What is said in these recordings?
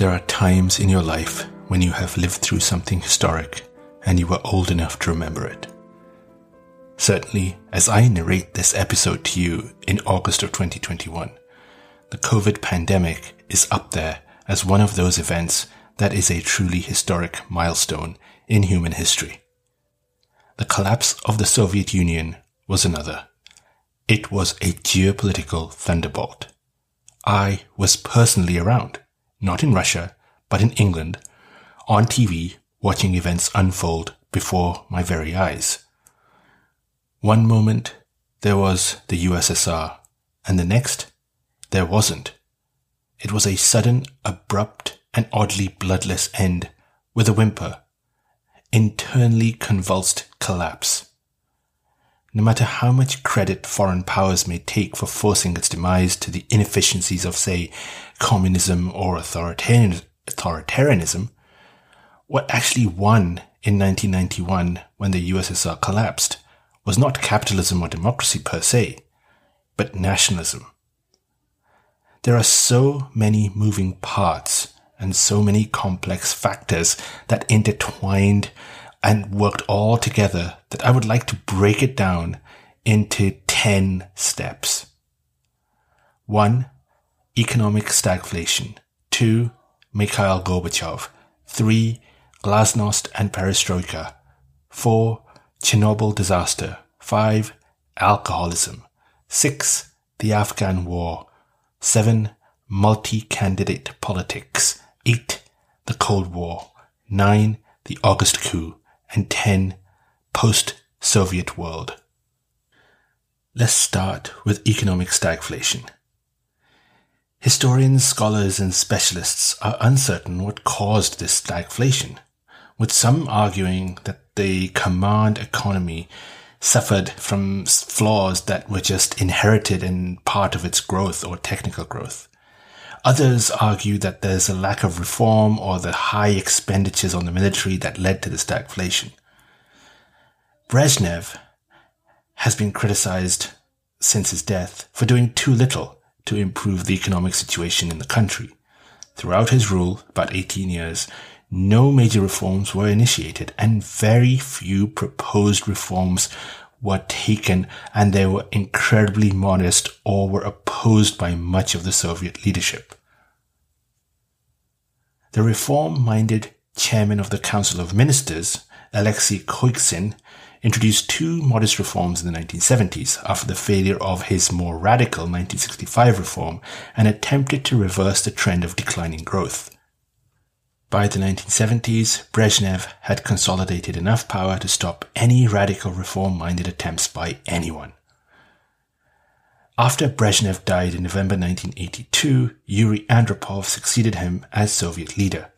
There are times in your life when you have lived through something historic and you are old enough to remember it. Certainly, as I narrate this episode to you in August of 2021, the COVID pandemic is up there as one of those events that is a truly historic milestone in human history. The collapse of the Soviet Union was another. It was a geopolitical thunderbolt. I was personally around, not in Russia, but in England, on TV, watching events unfold before my very eyes. One moment, there was the USSR, and the next, there wasn't. It was a sudden, abrupt, and oddly bloodless end, with a whimper, internally convulsed collapse. No matter how much credit foreign powers may take for forcing its demise to the inefficiencies of, say, communism or authoritarianism, what actually won in 1991 when the USSR collapsed was not capitalism or democracy per se, but nationalism. There are so many moving parts and so many complex factors that intertwined and worked all together that I would like to break it down into 10 steps. 1. Economic stagflation. 2. Mikhail Gorbachev. 3. Glasnost and perestroika. 4. Chernobyl disaster. 5. Alcoholism. 6. The Afghan War. 7. Multi-candidate politics. 8. The Cold War. 9. The August coup. And 10. Post-Soviet world. Let's start with economic stagflation. Historians, scholars, and specialists are uncertain what caused this stagflation, with some arguing that the command economy suffered from flaws that were just inherited in part of its growth or technical growth. Others argue that there's a lack of reform or the high expenditures on the military that led to the stagflation. Brezhnev has been criticized since his death for doing too little to improve the economic situation in the country. Throughout his rule, about 18 years, no major reforms were initiated, and very few proposed reforms were taken, and they were incredibly modest or were opposed by much of the Soviet leadership. The reform-minded chairman of the Council of Ministers, Alexei Koixin, introduced two modest reforms in the 1970s after the failure of his more radical 1965 reform, and attempted to reverse the trend of declining growth. By the 1970s, Brezhnev had consolidated enough power to stop any radical reform-minded attempts by anyone. After Brezhnev died in November 1982, Yuri Andropov succeeded him as Soviet leader.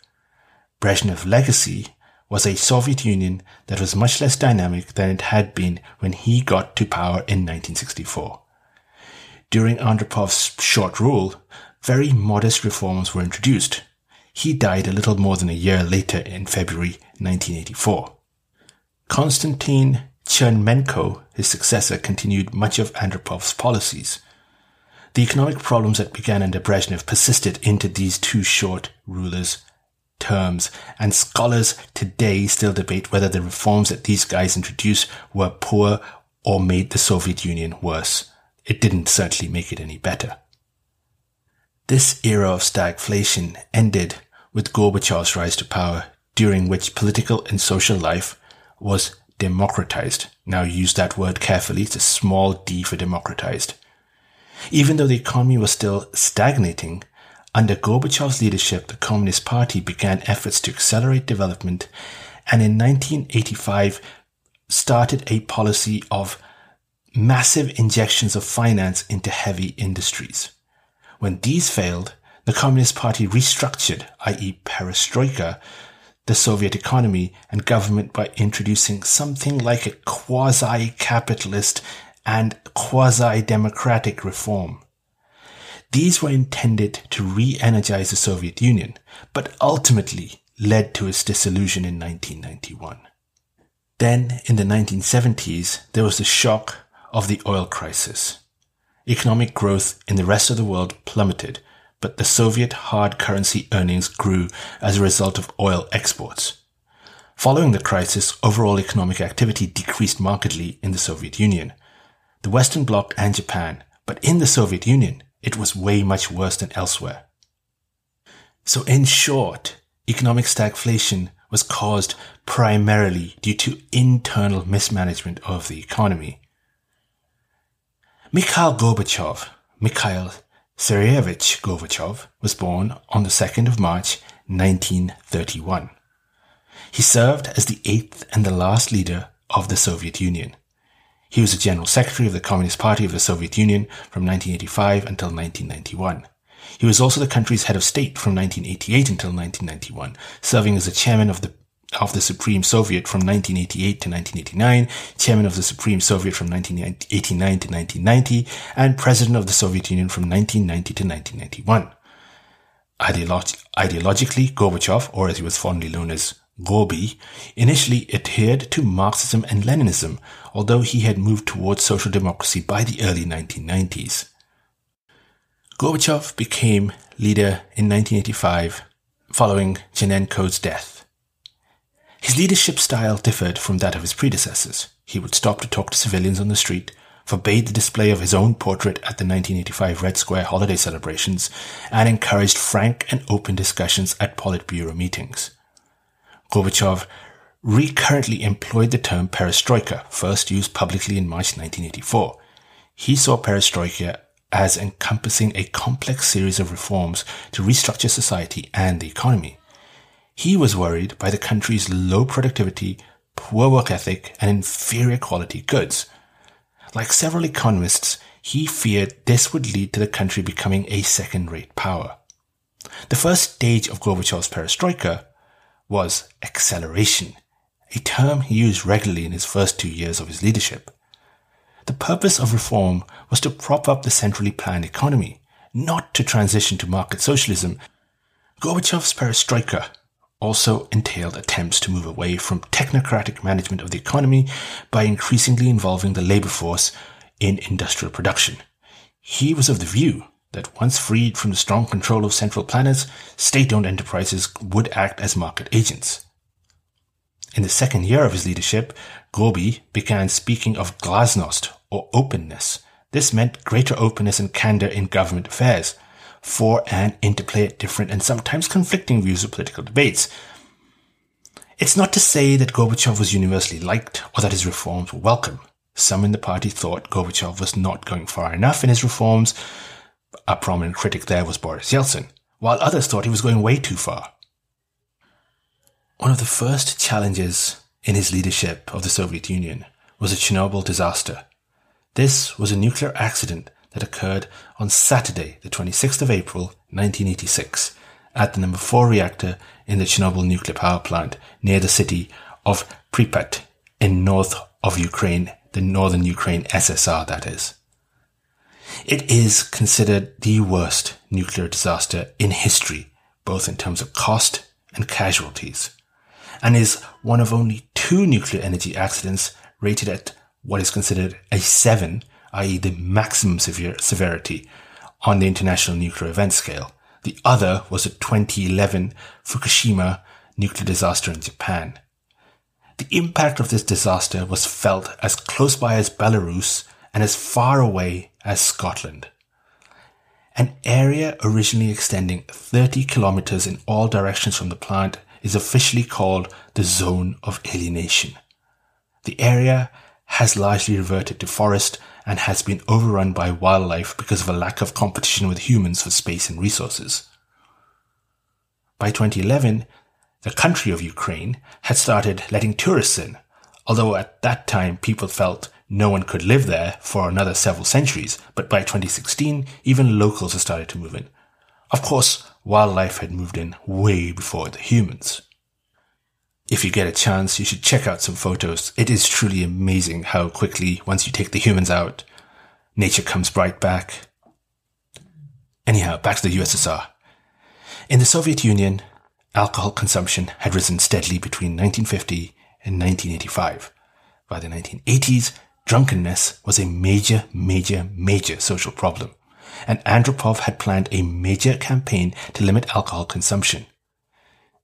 Brezhnev's legacy was a Soviet Union that was much less dynamic than it had been when he got to power in 1964. During Andropov's short rule, very modest reforms were introduced. He died a little more than a year later in February 1984. Konstantin Chernenko, his successor, continued much of Andropov's policies. The economic problems that began under Brezhnev persisted into these two short rulers' terms, and scholars today still debate whether the reforms that these guys introduced were poor or made the Soviet Union worse. It didn't certainly make it any better. This era of stagflation ended with Gorbachev's rise to power, during which political and social life was democratized. Now use that word carefully, it's a small d for democratized. Even though the economy was still stagnating, under Gorbachev's leadership, the Communist Party began efforts to accelerate development, and in 1985 started a policy of massive injections of finance into heavy industries. When these failed, the Communist Party restructured, i.e. perestroika, the Soviet economy and government by introducing something like a quasi-capitalist and quasi-democratic reform. These were intended to re-energize the Soviet Union, but ultimately led to its dissolution in 1991. Then, in the 1970s, there was the shock of the oil crisis. Economic growth in the rest of the world plummeted, but the Soviet hard currency earnings grew as a result of oil exports. Following the crisis, overall economic activity decreased markedly in the Soviet Union, the Western Bloc and Japan, but in the Soviet Union, it was way much worse than elsewhere. So in short, economic stagflation was caused primarily due to internal mismanagement of the economy. Mikhail Gorbachev, Mikhail Sergeyevich Gorbachev, was born on the 2nd of March, 1931. He served as the eighth and the last leader of the Soviet Union. He was the General Secretary of the Communist Party of the Soviet Union from 1985 until 1991. He was also the country's head of state from 1988 until 1991, serving as the chairman of the Supreme Soviet from 1988 to 1989, chairman of the Supreme Soviet from 1989 to 1990, and president of the Soviet Union from 1990 to 1991. Ideologically, Gorbachev, or as he was fondly known as Gorby, initially adhered to Marxism and Leninism, although he had moved towards social democracy by the early 1990s. Gorbachev became leader in 1985 following Chernenko's death. His leadership style differed from that of his predecessors. He would stop to talk to civilians on the street, forbade the display of his own portrait at the 1985 Red Square holiday celebrations, and encouraged frank and open discussions at Politburo meetings. Gorbachev recurrently employed the term perestroika, first used publicly in March 1984. He saw perestroika as encompassing a complex series of reforms to restructure society and the economy. He was worried by the country's low productivity, poor work ethic, and inferior quality goods. Like several economists, he feared this would lead to the country becoming a second-rate power. The first stage of Gorbachev's perestroika was acceleration, a term he used regularly in his first 2 years of his leadership. The purpose of reform was to prop up the centrally planned economy, not to transition to market socialism. Gorbachev's perestroika also entailed attempts to move away from technocratic management of the economy by increasingly involving the labor force in industrial production. He was of the view that once freed from the strong control of central planners, state-owned enterprises would act as market agents. In the second year of his leadership, Gorby began speaking of glasnost, or openness. This meant greater openness and candor in government affairs, for and interplay at different and sometimes conflicting views of political debates. It's not to say that Gorbachev was universally liked or that his reforms were welcome. Some in the party thought Gorbachev was not going far enough in his reforms. A prominent critic there was Boris Yeltsin, while others thought he was going way too far. One of the first challenges in his leadership of the Soviet Union was the Chernobyl disaster. This was a nuclear accident that occurred on Saturday, the 26th of April, 1986, at the number 4 reactor in the Chernobyl nuclear power plant near the city of Pripyat in north of Ukraine, the northern Ukraine SSR, that is. It is considered the worst nuclear disaster in history, both in terms of cost and casualties, and is one of only 2 nuclear energy accidents rated at what is considered a 7, i.e. the maximum severity, on the international nuclear event scale. The other was the 2011 Fukushima nuclear disaster in Japan. The impact of this disaster was felt as close by as Belarus and as far away as Scotland. An area originally extending 30 kilometers in all directions from the plant is officially called the Zone of Alienation. The area has largely reverted to forest and has been overrun by wildlife because of a lack of competition with humans for space and resources. By 2011, the country of Ukraine had started letting tourists in, although at that time people felt no one could live there for another several centuries, but by 2016, even locals had started to move in. Of course, wildlife had moved in way before the humans. If you get a chance, you should check out some photos. It is truly amazing how quickly, once you take the humans out, nature comes right back. Anyhow, back to the USSR. In the Soviet Union, alcohol consumption had risen steadily between 1950 and 1985. By the 1980s, drunkenness was a major social problem. and Andropov had planned a major campaign to limit alcohol consumption.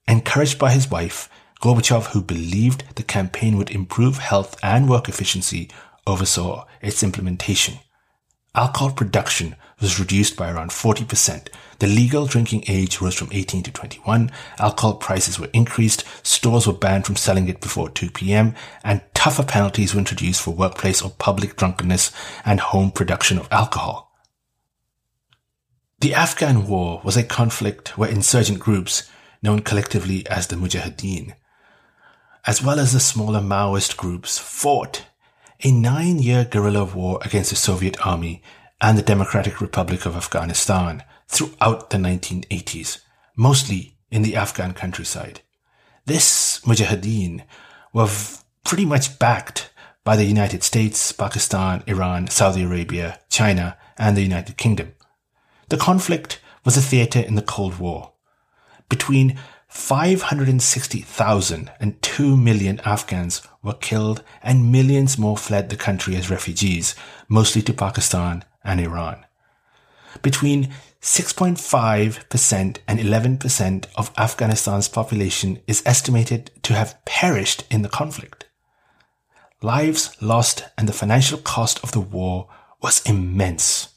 Encouraged by his wife, Gorbachev, who believed the campaign would improve health and work efficiency, oversaw its implementation. Alcohol production was reduced by around 40%. The legal drinking age rose from 18 to 21. Alcohol prices were increased. Stores were banned from selling it before 2 p.m. and tougher penalties were introduced for workplace or public drunkenness and home production of alcohol. The Afghan War was a conflict where insurgent groups, known collectively as the Mujahideen, as well as the smaller Maoist groups, fought a 9-year guerrilla war against the Soviet army and the Democratic Republic of Afghanistan throughout the 1980s, mostly in the Afghan countryside. This Mujahideen were pretty much backed by the United States, Pakistan, Iran, Saudi Arabia, China, and the United Kingdom. The conflict was a theater in the Cold War. Between 560,000 and 2 million Afghans were killed and millions more fled the country as refugees, mostly to Pakistan and Iran. Between 6.5% and 11% of Afghanistan's population is estimated to have perished in the conflict. Lives lost and the financial cost of the war was immense.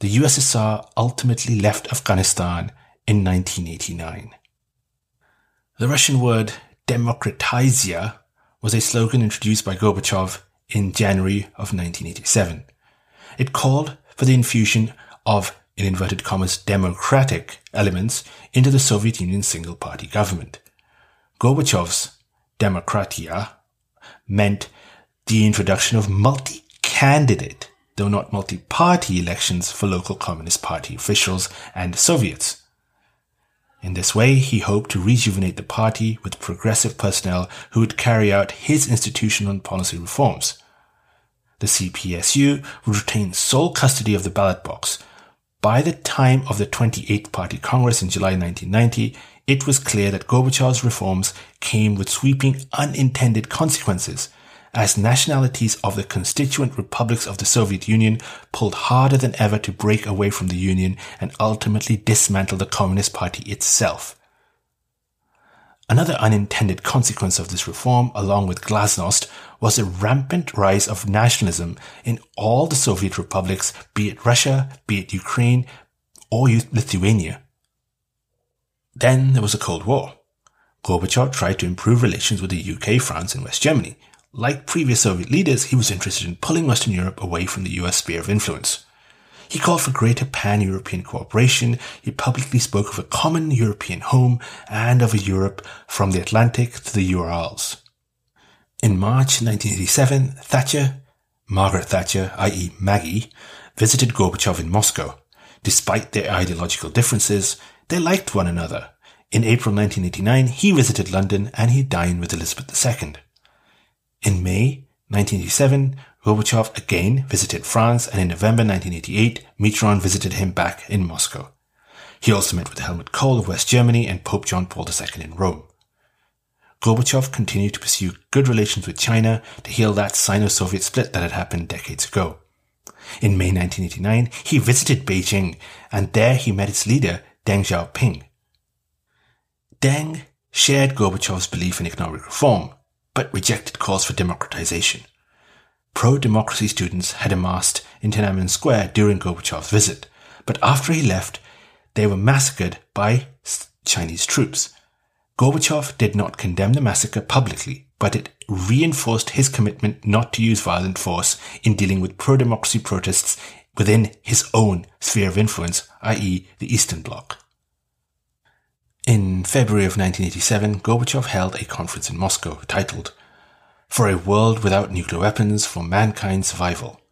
The USSR ultimately left Afghanistan in 1989. The Russian word "demokratizia" was a slogan introduced by Gorbachev in January of 1987. It called for the infusion of, in inverted commas, democratic elements into the Soviet Union's single-party government. Gorbachev's "demokratia" meant the introduction of multi-candidate, though not multi-party, elections for local Communist Party officials and Soviets. In this way, he hoped to rejuvenate the party with progressive personnel who would carry out his institutional and policy reforms. The CPSU would retain sole custody of the ballot box. By the time of the 28th Party Congress in July 1990, it was clear that Gorbachev's reforms came with sweeping unintended consequences, as nationalities of the constituent republics of the Soviet Union pulled harder than ever to break away from the Union and ultimately dismantle the Communist Party itself. Another unintended consequence of this reform, along with Glasnost, was the rampant rise of nationalism in all the Soviet republics, be it Russia, be it Ukraine, or Lithuania. Then there was the Cold War. Gorbachev tried to improve relations with the UK, France, and West Germany. Like previous Soviet leaders, he was interested in pulling Western Europe away from the US sphere of influence. He called for greater pan-European cooperation. He publicly spoke of a common European home and of a Europe from the Atlantic to the Urals. In March 1987, Margaret Thatcher, i.e. Maggie, visited Gorbachev in Moscow. Despite their ideological differences, they liked one another. In April 1989, he visited London and he dined with Elizabeth II. In May 1987, Gorbachev again visited France, and in November 1988, Mitterrand visited him back in Moscow. He also met with Helmut Kohl of West Germany and Pope John Paul II in Rome. Gorbachev continued to pursue good relations with China to heal that Sino-Soviet split that had happened decades ago. In May 1989, he visited Beijing, and there he met its leader, Deng Xiaoping. Deng shared Gorbachev's belief in economic reform, but rejected calls for democratization. Pro-democracy students had amassed in Tiananmen Square during Gorbachev's visit, but after he left, they were massacred by Chinese troops. Gorbachev did not condemn the massacre publicly, but it reinforced his commitment not to use violent force in dealing with pro-democracy protests within his own sphere of influence, i.e. the Eastern Bloc. In February of 1987, Gorbachev held a conference in Moscow titled "For a World Without Nuclear Weapons for Mankind's Survival,"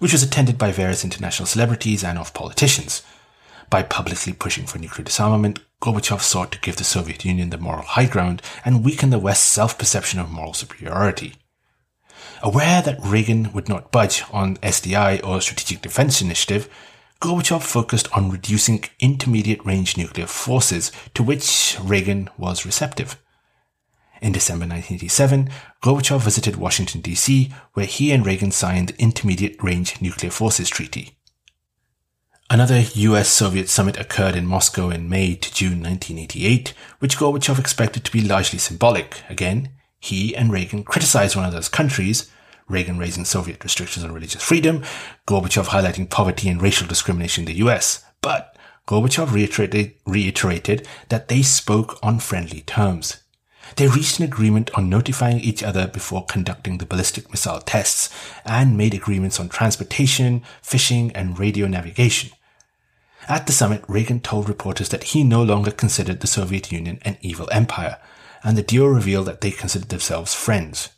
which was attended by various international celebrities and of politicians. By publicly pushing for nuclear disarmament, Gorbachev sought to give the Soviet Union the moral high ground and weaken the West's self-perception of moral superiority. Aware that Reagan would not budge on SDI or Strategic Defense Initiative, Gorbachev focused on reducing intermediate-range nuclear forces, to which Reagan was receptive. In December 1987, Gorbachev visited Washington, D.C., where he and Reagan signed the Intermediate-Range Nuclear Forces Treaty. Another US-Soviet summit occurred in Moscow in May to June 1988, which Gorbachev expected to be largely symbolic. Again, he and Reagan criticized one another's countries, Reagan raising Soviet restrictions on religious freedom, Gorbachev highlighting poverty and racial discrimination in the US. But Gorbachev reiterated that they spoke on friendly terms. They reached an agreement on notifying each other before conducting the ballistic missile tests and made agreements on transportation, fishing, and radio navigation. At the summit, Reagan told reporters that he no longer considered the Soviet Union an evil empire, and the duo revealed that they considered themselves friends.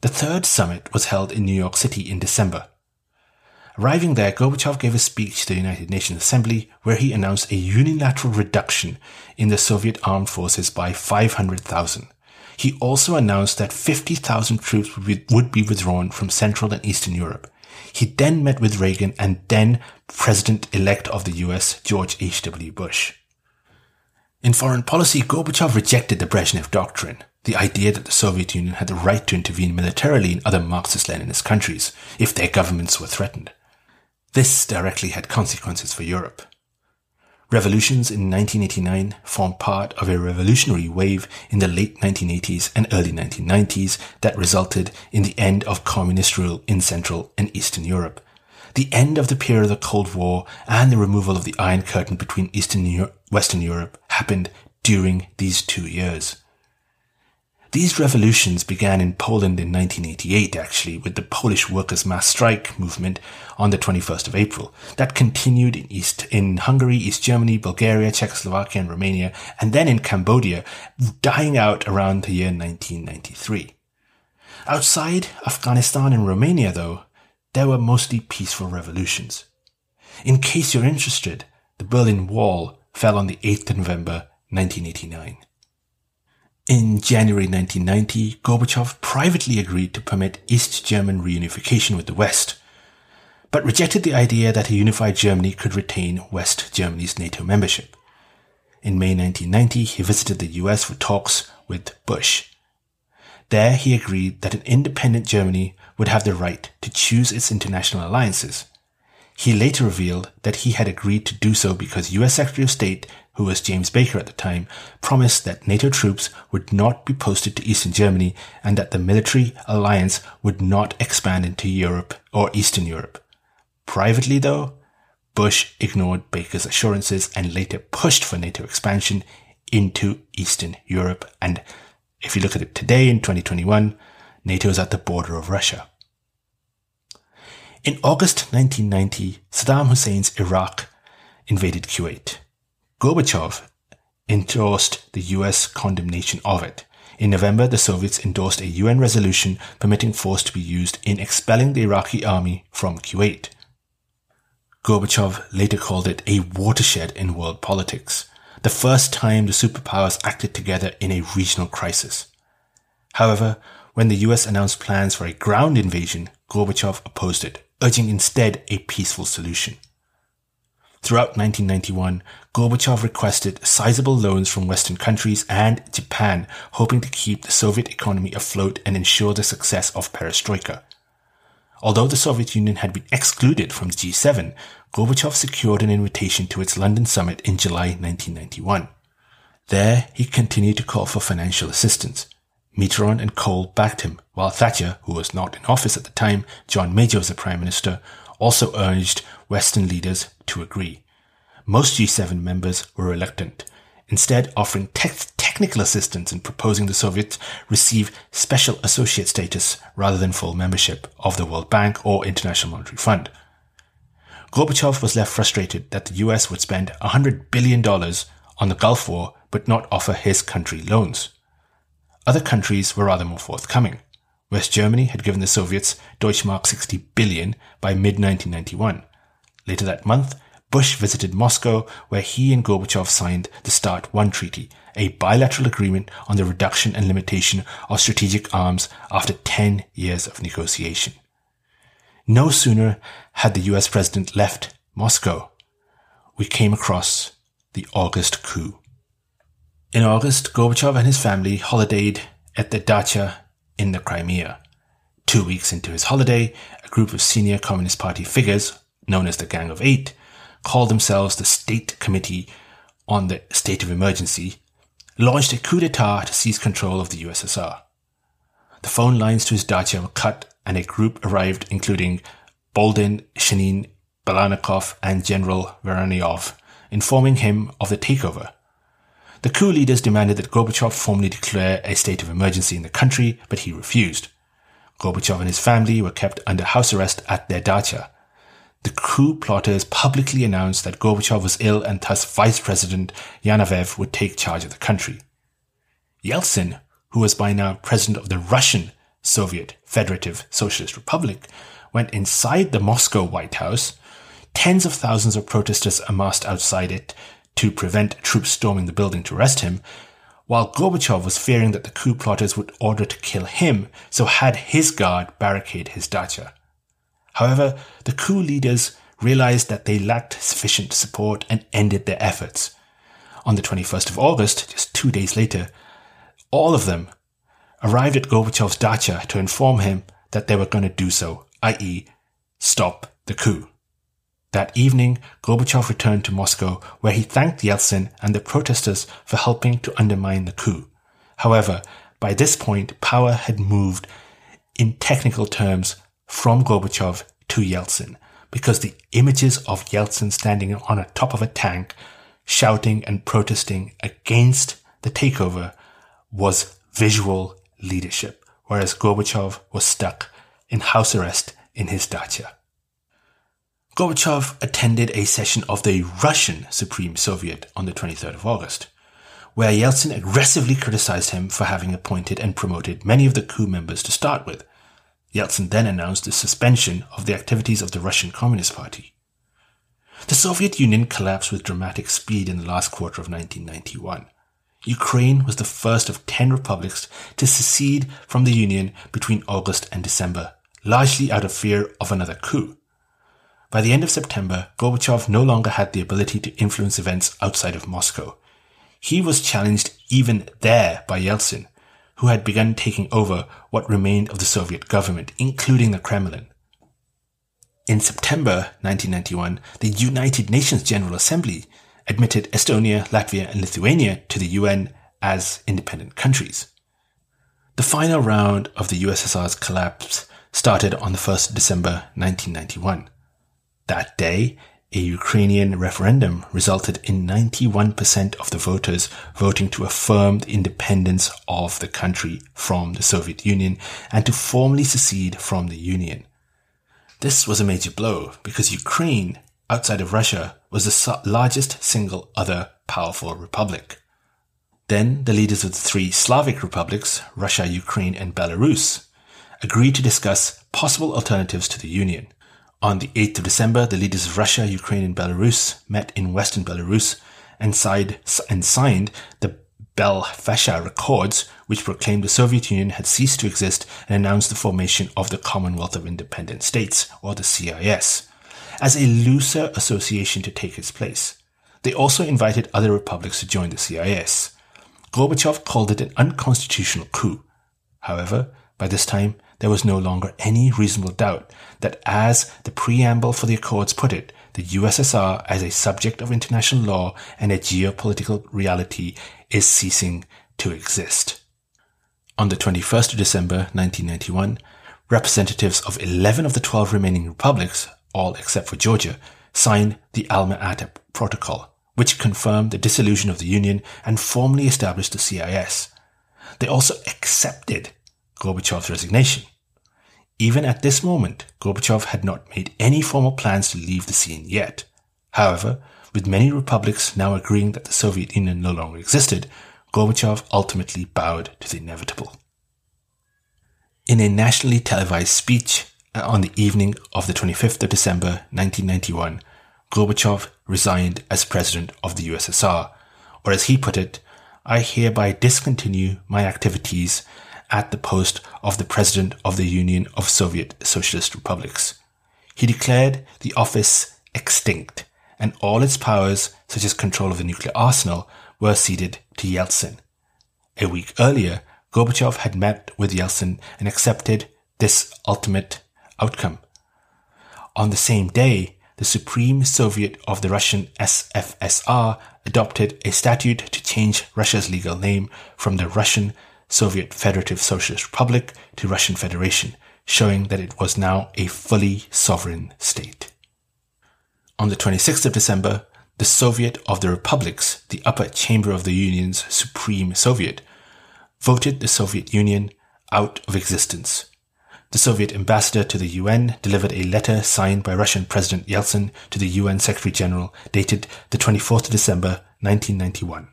The third summit was held in New York City in December. Arriving there, Gorbachev gave a speech to the United Nations Assembly where he announced a unilateral reduction in the Soviet armed forces by 500,000. He also announced that 50,000 troops would be withdrawn from Central and Eastern Europe. He then met with Reagan and then President-elect of the US, George H.W. Bush. In foreign policy, Gorbachev rejected the Brezhnev Doctrine, the idea that the Soviet Union had the right to intervene militarily in other Marxist-Leninist countries if their governments were threatened. This directly had consequences for Europe. Revolutions in 1989 formed part of a revolutionary wave in the late 1980s and early 1990s that resulted in the end of communist rule in Central and Eastern Europe, the end of the period of the Cold War, and the removal of the Iron Curtain between Eastern and Western Europe happened during these 2 years. These revolutions began in Poland in 1988, actually, with the Polish workers' mass strike movement on the 21st of April. That continued in Hungary, East Germany, Bulgaria, Czechoslovakia, and Romania, and then in Cambodia, dying out around the year 1993. Outside Afghanistan and Romania, though, there were mostly peaceful revolutions. In case you're interested, the Berlin Wall fell on the 8th of November, 1989. In January 1990, Gorbachev privately agreed to permit East German reunification with the West, but rejected the idea that a unified Germany could retain West Germany's NATO membership. In May 1990, he visited the US for talks with Bush. There he agreed that an independent Germany would have the right to choose its international alliances. He later revealed that he had agreed to do so because US Secretary of State, who was James Baker at the time, promised that NATO troops would not be posted to Eastern Germany and that the military alliance would not expand into Europe or Eastern Europe. Privately, though, Bush ignored Baker's assurances and later pushed for NATO expansion into Eastern Europe, and if you look at it today in 2021, NATO is at the border of Russia. In August 1990, Saddam Hussein's Iraq invaded Kuwait. Gorbachev endorsed the US condemnation of it. In November, the Soviets endorsed a UN resolution permitting force to be used in expelling the Iraqi army from Kuwait. Gorbachev later called it a watershed in world politics, the first time the superpowers acted together in a regional crisis. However, when the US announced plans for a ground invasion, Gorbachev opposed it, urging instead a peaceful solution. Throughout 1991, Gorbachev requested sizable loans from Western countries and Japan, hoping to keep the Soviet economy afloat and ensure the success of perestroika. Although the Soviet Union had been excluded from the G7, Gorbachev secured an invitation to its London summit in July 1991. There, he continued to call for financial assistance. Mitterrand and Kohl backed him, while Thatcher, who was not in office at the time, John Major was the Prime Minister, also urged Western leaders to agree. Most G7 members were reluctant, instead offering technical assistance and proposing the Soviets receive special associate status rather than full membership of the World Bank or International Monetary Fund. Gorbachev was left frustrated that the US would spend $100 billion on the Gulf War but not offer his country loans. Other countries were rather more forthcoming. West Germany had given the Soviets Deutschmark 60 billion by mid-1991. Later that month, Bush visited Moscow, where he and Gorbachev signed the START I Treaty, a bilateral agreement on the reduction and limitation of strategic arms after 10 years of negotiation. No sooner had the US president left Moscow, we came across the August coup. In August, Gorbachev and his family holidayed at the dacha in the Crimea. 2 weeks into his holiday, a group of senior Communist Party figures, known as the Gang of Eight, called themselves the State Committee on the State of Emergency, launched a coup d'etat to seize control of the USSR. The phone lines to his dacha were cut, and a group arrived including Boldin, Shenin, Baklanov, and General Varennikov, informing him of the takeover. The coup leaders demanded that Gorbachev formally declare a state of emergency in the country, but he refused. Gorbachev and his family were kept under house arrest at their dacha. The coup plotters publicly announced that Gorbachev was ill and thus Vice President Yanayev would take charge of the country. Yeltsin, who was by now president of the Russian Soviet Federative Socialist Republic, went inside the Moscow White House. Tens of thousands of protesters amassed outside it to prevent troops storming the building to arrest him, while Gorbachev was fearing that the coup plotters would order to kill him, so had his guard barricade his dacha. However, the coup leaders realized that they lacked sufficient support and ended their efforts. On the 21st of August, just 2 days later, all of them arrived at Gorbachev's dacha to inform him that they were going to do so, i.e., stop the coup. That evening, Gorbachev returned to Moscow, where he thanked Yeltsin and the protesters for helping to undermine the coup. However, by this point, power had moved, in technical terms, from Gorbachev to Yeltsin, because the images of Yeltsin standing on the top of a tank, shouting and protesting against the takeover, was visual leadership, whereas Gorbachev was stuck in house arrest in his dacha. Gorbachev attended a session of the Russian Supreme Soviet on the 23rd of August, where Yeltsin aggressively criticized him for having appointed and promoted many of the coup members to start with. Yeltsin then announced the suspension of the activities of the Russian Communist Party. The Soviet Union collapsed with dramatic speed in the last quarter of 1991. Ukraine was the first of 10 republics to secede from the Union between August and December, largely out of fear of another coup. By the end of September, Gorbachev no longer had the ability to influence events outside of Moscow. He was challenged even there by Yeltsin, who had begun taking over what remained of the Soviet government, including the Kremlin. In September 1991, the United Nations General Assembly admitted Estonia, Latvia, and Lithuania to the UN as independent countries. The final round of the USSR's collapse started on the 1st of December 1991. That day, a Ukrainian referendum resulted in 91% of the voters voting to affirm the independence of the country from the Soviet Union and to formally secede from the Union. This was a major blow because Ukraine, outside of Russia, was the largest single other powerful republic. Then the leaders of the three Slavic republics, Russia, Ukraine, and Belarus, agreed to discuss possible alternatives to the Union. On the 8th of December, the leaders of Russia, Ukraine, and Belarus met in western Belarus and signed the Belavezha Accords, which proclaimed the Soviet Union had ceased to exist and announced the formation of the Commonwealth of Independent States, or the CIS, as a looser association to take its place. They also invited other republics to join the CIS. Gorbachev called it an unconstitutional coup. However, by this time, there was no longer any reasonable doubt that, as the preamble for the Accords put it, the USSR as a subject of international law and a geopolitical reality is ceasing to exist. On the 21st of December 1991, representatives of 11 of the 12 remaining republics, all except for Georgia, signed the Alma-Ata Protocol, which confirmed the dissolution of the Union and formally established the CIS. They also accepted Gorbachev's resignation. Even at this moment, Gorbachev had not made any formal plans to leave the scene yet. However, with many republics now agreeing that the Soviet Union no longer existed, Gorbachev ultimately bowed to the inevitable. In a nationally televised speech on the evening of the 25th of December 1991, Gorbachev resigned as president of the USSR, or as he put it, "I hereby discontinue my activities at the post of the President of the Union of Soviet Socialist Republics." He declared the office extinct, and all its powers, such as control of the nuclear arsenal, were ceded to Yeltsin. A week earlier, Gorbachev had met with Yeltsin and accepted this ultimate outcome. On the same day, the the Supreme Soviet of the Russian SFSR adopted a statute to change Russia's legal name from the Russian Soviet Federative Socialist Republic to Russian Federation, showing that it was now a fully sovereign state. On the 26th of December, the Soviet of the Republics, the upper chamber of the Union's Supreme Soviet, voted the Soviet Union out of existence. The Soviet ambassador to the UN delivered a letter signed by Russian President Yeltsin to the UN Secretary-General dated the 24th of December 1991,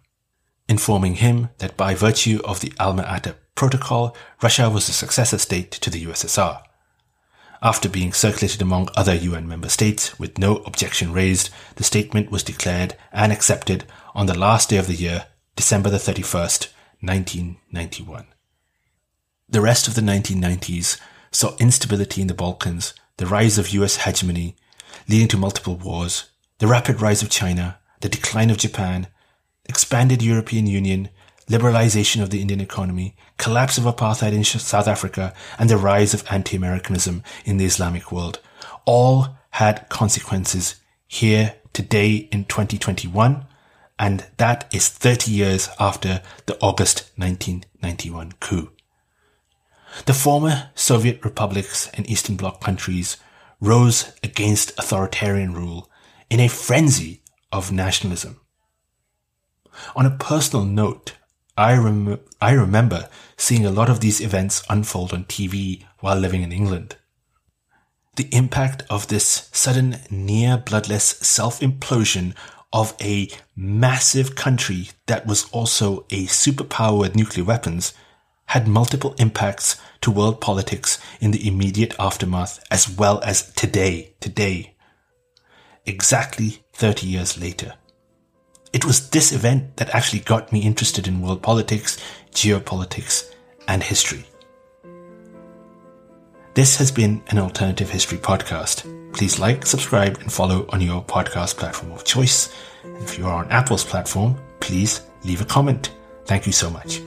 informing him that by virtue of the Alma-Ata Protocol, Russia was a successor state to the USSR. After being circulated among other UN member states with no objection raised, the statement was declared and accepted on the last day of the year, December the 31st, 1991. The rest of the 1990s saw instability in the Balkans, the rise of US hegemony, leading to multiple wars, the rapid rise of China, the decline of Japan, expanded European Union, liberalization of the Indian economy, collapse of apartheid in South Africa, and the rise of anti-Americanism in the Islamic world, all had consequences here today in 2021, and that is 30 years after the August 1991 coup. The former Soviet republics and Eastern Bloc countries rose against authoritarian rule in a frenzy of nationalism. On a personal note, I remember seeing a lot of these events unfold on TV while living in England. The impact of this sudden, near-bloodless self-implosion of a massive country that was also a superpower with nuclear weapons had multiple impacts to world politics in the immediate aftermath as well as today, exactly 30 years later. It was this event that actually got me interested in world politics, geopolitics, and history. This has been an Alternative History podcast. Please like, subscribe, and follow on your podcast platform of choice. And if you are on Apple's platform, please leave a comment. Thank you so much.